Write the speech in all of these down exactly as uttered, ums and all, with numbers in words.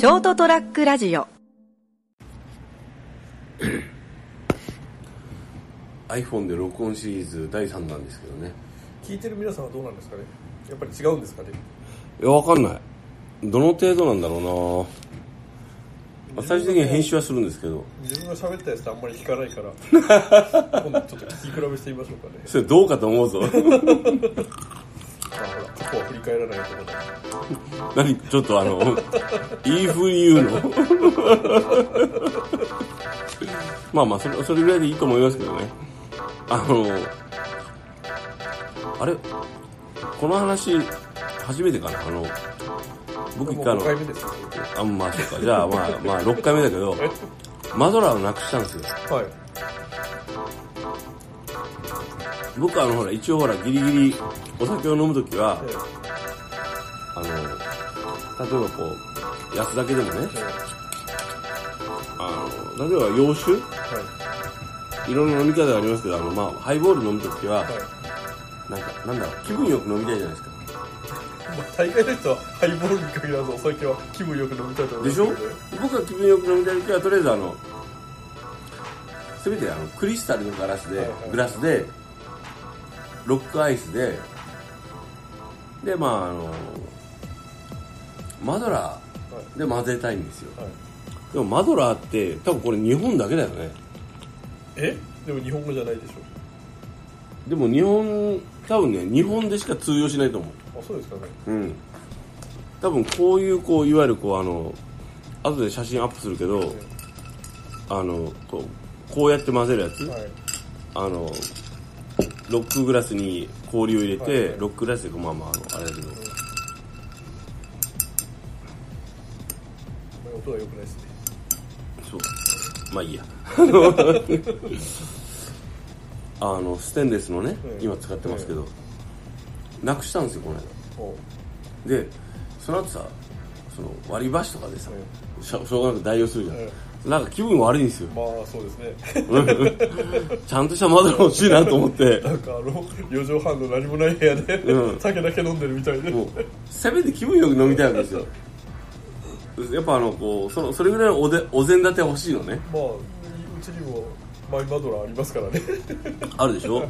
ショートトラックラジオ。 iPhone で録音シリーズだいさんなんですけどね。聞いてる皆さんはどうなんですかね。やっぱり違うんですかね。いや、わかんない。どの程度なんだろうな。最終的に編集はするんですけど、自分が喋ったやつってあんまり聞かないから今度ちょっと聞き比べしてみましょうかね。それどうかと思うぞ。ここは振り返らないところだ。何ちょっとあのいい風に言うの。まあまあそれ、それぐらいでいいと思いますけどね。あのあれこの話初めてかな。あの僕一回のごかいめです、ね、あまあそうかじゃあまあまあろっかいめだけどマドラーをなくしたんですよ。はい。僕あのほら一応ほらギリギリお酒を飲むときは、ええ、あの例えばこう安酒でもね、ええ、あの例えば洋酒、はい、いろんな飲み方がありますけど、あの、まあ、ハイボール飲むときは、はい、なんかなんだろう気分よく飲みたいじゃないですか。まあ、大概の人はハイボールに限らずお酒は気分よく飲みたいと思いますけどね。でしょ。僕は気分よく飲みたいときはとりあえずあの全てあのクリスタルのガラスで、はいはい、グラスでロックアイスで、で、まああのマドラーで混ぜたいんですよ、はいはい、でもマドラーって多分これ日本だけだよね。え？でも日本語じゃないでしょ。でも日本、多分ね日本でしか通用しないと思う。あ、そうですかね。うん。多分こういうこういわゆるこうあの後で写真アップするけど、はい、あのこう、こうやって混ぜるやつ、はい、あのロックグラスに氷を入れて、はいはい、ロックグラスでこうまあまああれだけど、うん、音は良くないですね。そうまあいいや。あのステンレスのね、うん、今使ってますけど、うん、なくしたんですよこの間。でその後さその割り箸とかでさ、うん、しょうがなく代用するじゃん、うん、なんか気分悪いんですよ。まあそうですね。ちゃんとしたマドラー欲しいなと思って。なんかあのよじはんの何もない部屋で、うん、酒だけ飲んでるみたいで。もうせめて気分よく飲みたいんですよ。やっぱあのこうそのそれぐらいのおでお膳立て欲しいのね。まあうちにもマイマドラーありますからね。あるでしょ。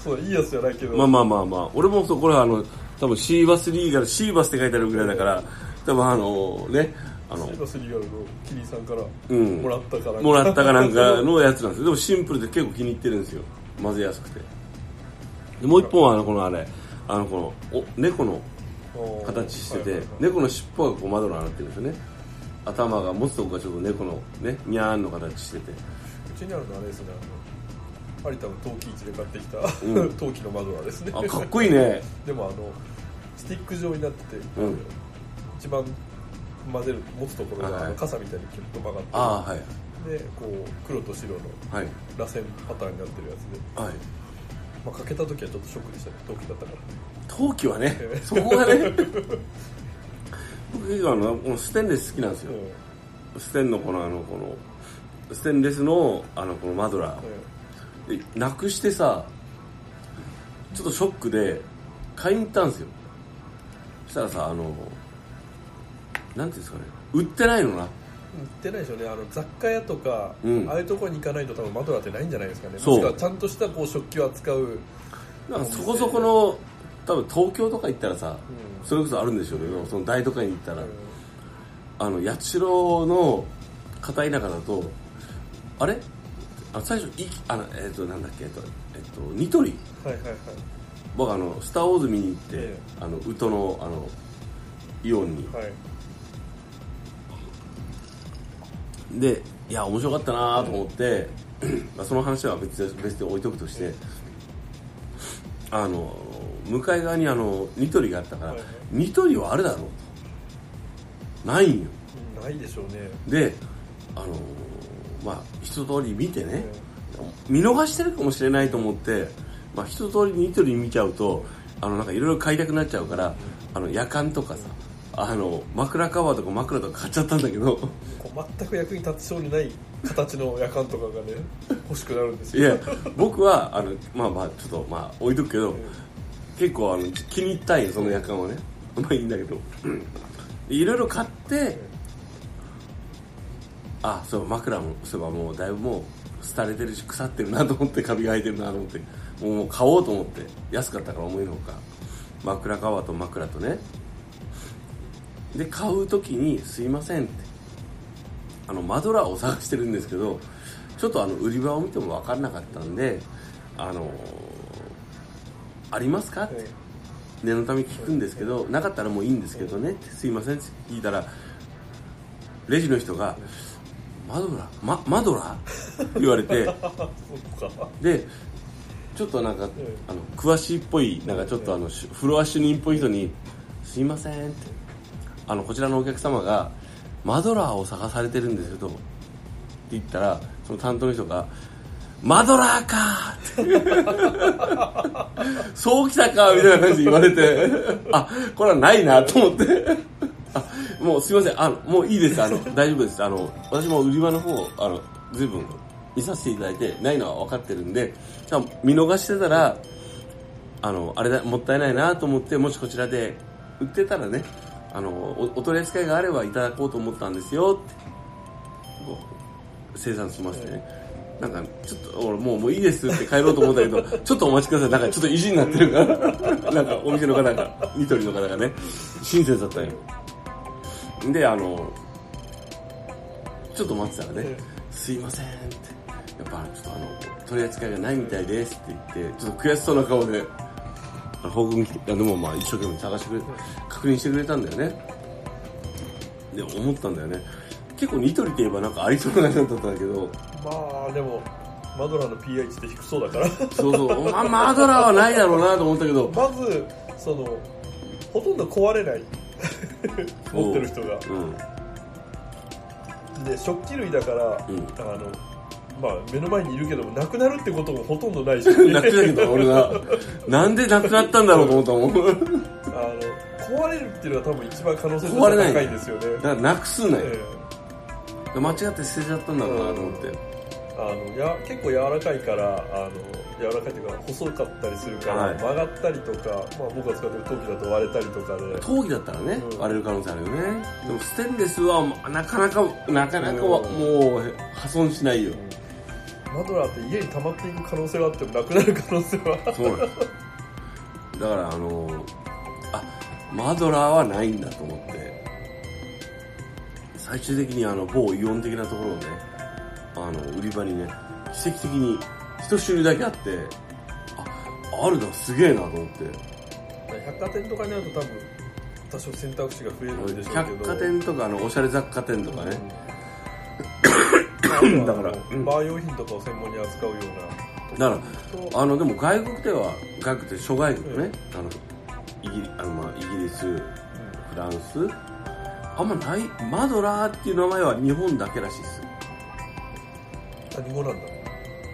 そういいやつじゃないけど。まあまあまあまあ。俺もそうこれはあの多分シーバスリーガルシーバスって書いてあるぐらいだから、多分あのね。あのシーバスリーガルのキリンさんからもらったかなんか、うん、もらったかなんかのやつなんですよ。でもシンプルで結構気に入ってるんですよ。混ぜやすくて。でもう一本はあのこのあれあのこのお猫の形してて、はいはいはい、猫の尻尾がこうマドラーになってるんですよね。頭が持つとこがちょっと猫のねニャーンの形してて。うちにあるのあれですね。有田の陶器市で買ってきた、うん、陶器のマドラーですね。あかっこいいね。でもあのスティック状になってて、うん、一番混ぜる持つところが傘みたいにキュッと曲がって、あ、はい、でこう黒と白の螺旋パターンになってるやつで、はい、まあ、かけた時はちょっとショックでしたね。陶器だったから。陶器はねそこがね。僕あのこのステンレス好きなんですよ、うん、ステンのこのあのこのステンレスのあのこのマドラー、うん、なくしてさちょっとショックで買いに行ったんですよ。そしたらさあのなんていうんですかね、売ってないのな。売ってないでしょうね。あの雑貨屋とか、うん、ああいうところに行かないと多分マドラーってないんじゃないですかね。そうかちゃんとしたこう食器を扱うなんかそこそこの多分東京とか行ったらさ、うん、それこそあるんでしょうけど、その大都会に行ったら、うん、あの八代の片田舎だとあれあ最初いあのえっ、ー、となんだっけえっ、ー、とえっ、ー、とニトリ、はいはいはい、僕あのスターウォーズ見に行って、えー、あの宇都のあのイオンに。はいで、いや面白かったなと思って、うん、まあ、その話は別で別で置いとくとして、うん、あの向かい側にあのニトリがあったから、はいはい、ニトリはあれだろうとないんよ。ないでしょうね。で、あのまあ一通り見てね、うん、見逃してるかもしれないと思って、まあ、一通りニトリ見ちゃうとあのなんかいろいろ買いたくなっちゃうから、うん、あの夜間とかさ、あの枕カバーとか枕とか買っちゃったんだけど、全く役に立ちそうにない形のやかんとかがね欲しくなるんですよ。いや僕はあのまあまあちょっとまあ置いとくけど、うん、結構あの気に入ったんよそのやかんはね。まあいいんだけどいろいろ買って、あ、そう枕もそういえばもうだいぶもう廃れてるし腐ってるなと思って、カビが生えてるなと思って、もう買おうと思って、安かったから思いのほか枕カバーと枕とね。で買う時にすいませんって、あのマドラーを探してるんですけど、ちょっとあの売り場を見ても分からなかったんで、あのありますかって念のため聞くんですけど、なかったらもういいんですけどねって、すいませんって聞いたら、レジの人がマドラー、ま、マドラーって言われてでちょっとなんかあの詳しいっぽい、なんかちょっとあのフロア主任っぽい人にすいませんって、あのこちらのお客様がマドラーを探されてるんですけどって言ったら、その担当の人がマドラーかーってそうきたかみたいな感じで言われて、あ、これはないなと思ってあ、もうすいません、あのもういいです、あの大丈夫です、あの私も売り場の方あの随分見させていただいてないのは分かってるんで、見逃してたらあのあれだ、もったいないなと思って、もしこちらで売ってたらね、あの お, お取り扱いがあればいただこうと思ったんですよって生産しましてね、なんかちょっと俺も う, もういいですって帰ろうと思ったけどちょっとお待ちください、なんかちょっと意地になってるからなんかお店の方がニトリの方がね親切だったんよ。であのちょっと待ってたらね、すいませんって、やっぱちょっとあの取り扱いがないみたいですって言って、ちょっと悔しそうな顔で報告に来て、でもまあ一生懸命探してくれて確認してくれたんだよね。で思ったんだよね、結構ニトリといえばなんかありそうな人だったんだけど、まあでもマドラーの ピーエイチ って低そうだからそうそう、まあ、マドラーはないだろうなと思ったけどまずそのほとんど壊れない持ってる人が、うん、で食器類だから、うん、あのまあ、目の前にいるけどもなくなるってこともほとんどないしなくなるけど俺がなんでなくなったんだろうと思ったもんあの壊れるっていうのは多分一番可能性が高いんですよね。だからなくすなよ、えー、間違って捨てちゃったんだろうなと思って、あのや結構柔らかいから、あの柔らかいというか細かったりするから、はい、曲がったりとか、まあ、僕が使ってる陶器だと割れたりとかで、陶器だったらね、うん、割れる可能性あるよね、うん、でもステンレスはなかなかなかなかは、うん、もう破損しないよ、うん、マドラーって家に溜まっていく可能性はあってもなくなる可能性はそうなんです。だからあのあマドラーはないんだと思って最終的にあの某イオン的なところをね、あの売り場にね奇跡的に一種類だけあって、ああるなすげえなと思って、百貨店とかにあると多分多少選択肢が増えるんでしょうけど、百貨店とかあのおしゃれ雑貨店とかね、うんだからバー用品とかを専門に扱うような、だからあのでも外国では、外国って諸外国ね、うん、あのイギリ、あのまあイギリス、うん、フランスあんまない、マドラーっていう名前は日本だけらしいです。あ、日本なんだ。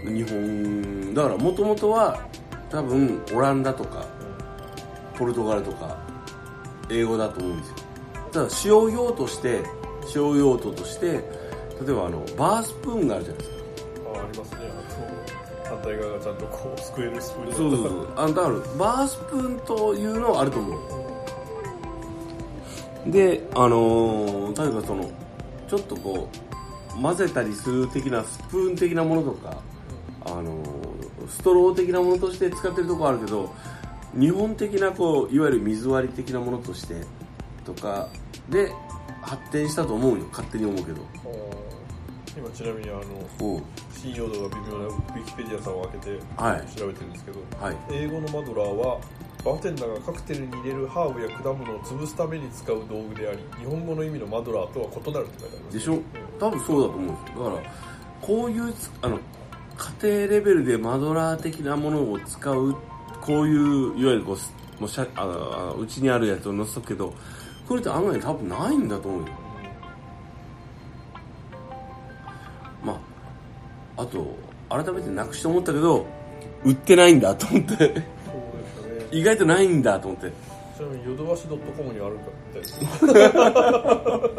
日本だからもともとは多分オランダとか、うん、ポルトガルとか英語だと思うんですよ。ただ使用用途して使用用途として例えばあのバースプーンがあるじゃないですか。あ、ありますね。反対側がちゃんとこうすくえるスプーン。そうそうそう。あ、だからバースプーンというのはあると思う。で、あのー、例えばそのちょっとこう混ぜたりする的なスプーン的なものとか、あのー、ストロー的なものとして使ってるとこあるけど、日本的なこういわゆる水割り的なものとしてとかで発展したと思うよ。勝手に思うけど。今ちなみにあの信用度が微妙な Wikipedia さんを開けて調べてるんですけど、はいはい、英語のマドラーはバーテンダーがカクテルに入れるハーブや果物を潰すために使う道具であり、日本語の意味のマドラーとは異なるって書いてあります、ね、でしょ、多分そうだと思うんです。だからこういうあの家庭レベルでマドラー的なものを使う、こういういわゆるこうもうしゃあうちにあるやつを載せとくけど、これって案外多分ないんだと思うよ。まあ、あと改めてなくして思ったけど売ってないんだと思って、そうですね、意外とないんだと思って、ちなみにヨドバシ .com にあるかっ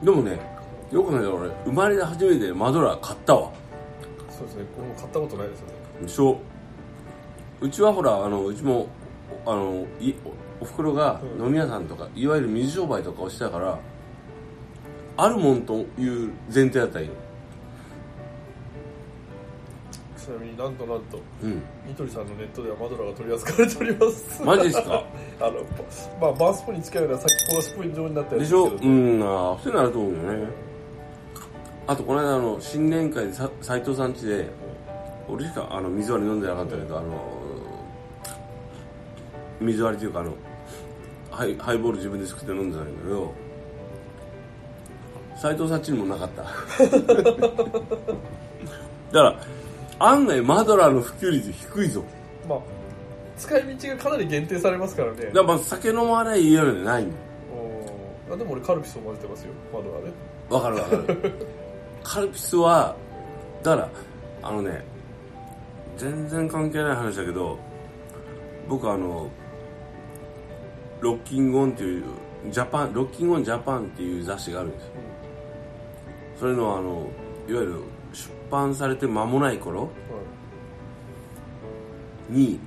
てでもね、よくないだろ、俺生まれて初めてマドラー買ったわ。そうですね、これも買ったことないですよね。でしょ、うちはほらあのうちもあのいお袋が飲み屋さんとか、うん、いわゆる水商売とかをしてたから、あるもんという前提だったらいいの。ちなみになんとなんと、うん、ニトリさんのネットではマドラーが取り扱われております。マジですか？あの、まあ、バースポに近いような先っぽのスプーン状になったやつですけど。でしょ？うん、ああ、そういうのあると思うよね。あと、この間、あの、新年会で斎藤さん家で、うん、俺しかあの水割り飲んでなかったけど、うん、あの、水割りというか、あの、ハイ、ハイボール自分で作って飲んでたんだけど、斎藤さん家にもなかった。だから、案外マドラーの普及率低いぞ。まあ、使い道がかなり限定されますからね。だからまあ酒飲まない家でないんだ。あ、でも俺カルピスを混ぜてますよ、マドラーね。わかるわかる。カルピスはだからあのね、全然関係ない話だけど、僕あのロッキングオンっていうジャパンロッキングオンジャパンっていう雑誌があるんですよ。うん、それのあのいわゆる出版されて間もない頃に、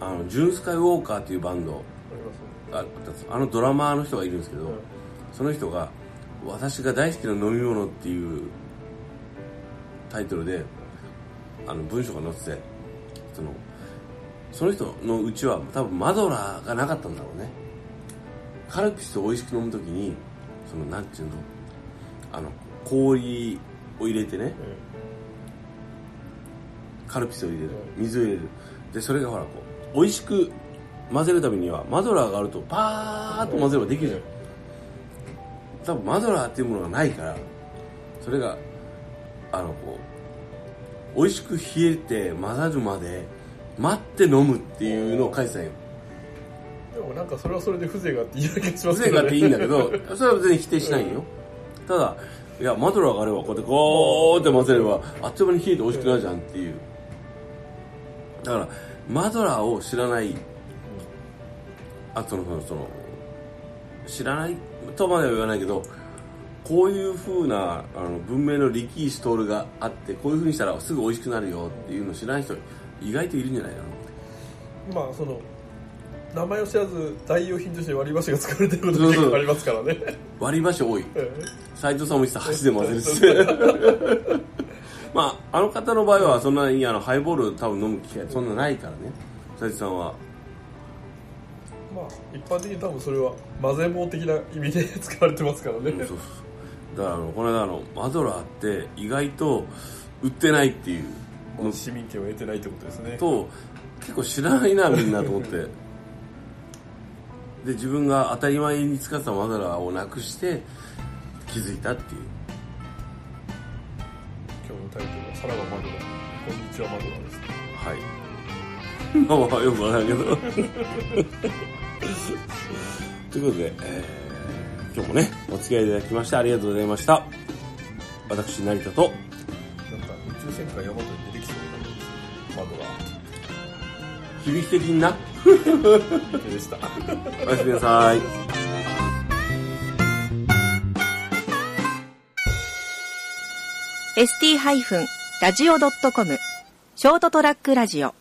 はい、あのジュン・スカイウォーカーっていうバンドがあったんです。あのドラマーの人がいるんですけど、はい、その人が私が大好きな飲み物っていうタイトルであの文章が載ってて、その、その人のうちは多分マドラーがなかったんだろうね。カルピスを美味しく飲むときにそのなんていうの、あの氷を入れてね、うん、カルピスを入れる、水を入れる、でそれがほらこう美味しく混ぜるためにはマドラーがあるとパーッと混ぜればできるじゃん。多分マドラーっていうものがないから、それがあのこう美味しく冷えて混ざるまで待って飲むっていうのを書いてたんよ。でもなんかそれはそれで風情があっていいだけしますけどね。風情があっていいんだけど、それは別に否定しないよ。うん、ただいやマドラーがあればこうやってゴーって混ぜればあっという間に冷えて美味しくなるじゃんっていう。だからマドラーを知らない、あとのそのその知らないとまでは言わないけど、こういう風なあの文明の力士トールがあってこういう風にしたらすぐ美味しくなるよっていうのを知らない人意外といるんじゃないの。まあその名前を知らず代用品として割り箸が使われてることが結構ありますからね。そうそう割り箸多い。斉藤さんも言ってた、箸で混ぜるってまああの方の場合はそんなにあのハイボール多分飲む機会そんなないからね、斉藤さんは。まあ一般的に多分それは混ぜ棒的な意味で使われてますからね。うん、そうそうだからあのこの間のマドラーって意外と売ってないっていう、まあ、市民権を得てないってことですね。と結構知らないなみんなと思ってで自分が当たり前に使ったマドラーをなくして気づいたっていう。今日のタイトルはさらばマドラー、こんにちはマドラーですね。はいまあまあよくわからないけどということで、えー、今日もねお付き合いいただきましてありがとうございました。私成田となんか宇宙戦艦ヤマトに出てきそうな感じですね。マドラー響き的になでした。おやすみなさい。エスティー ラジオ ドットコム ショートトラックラジオ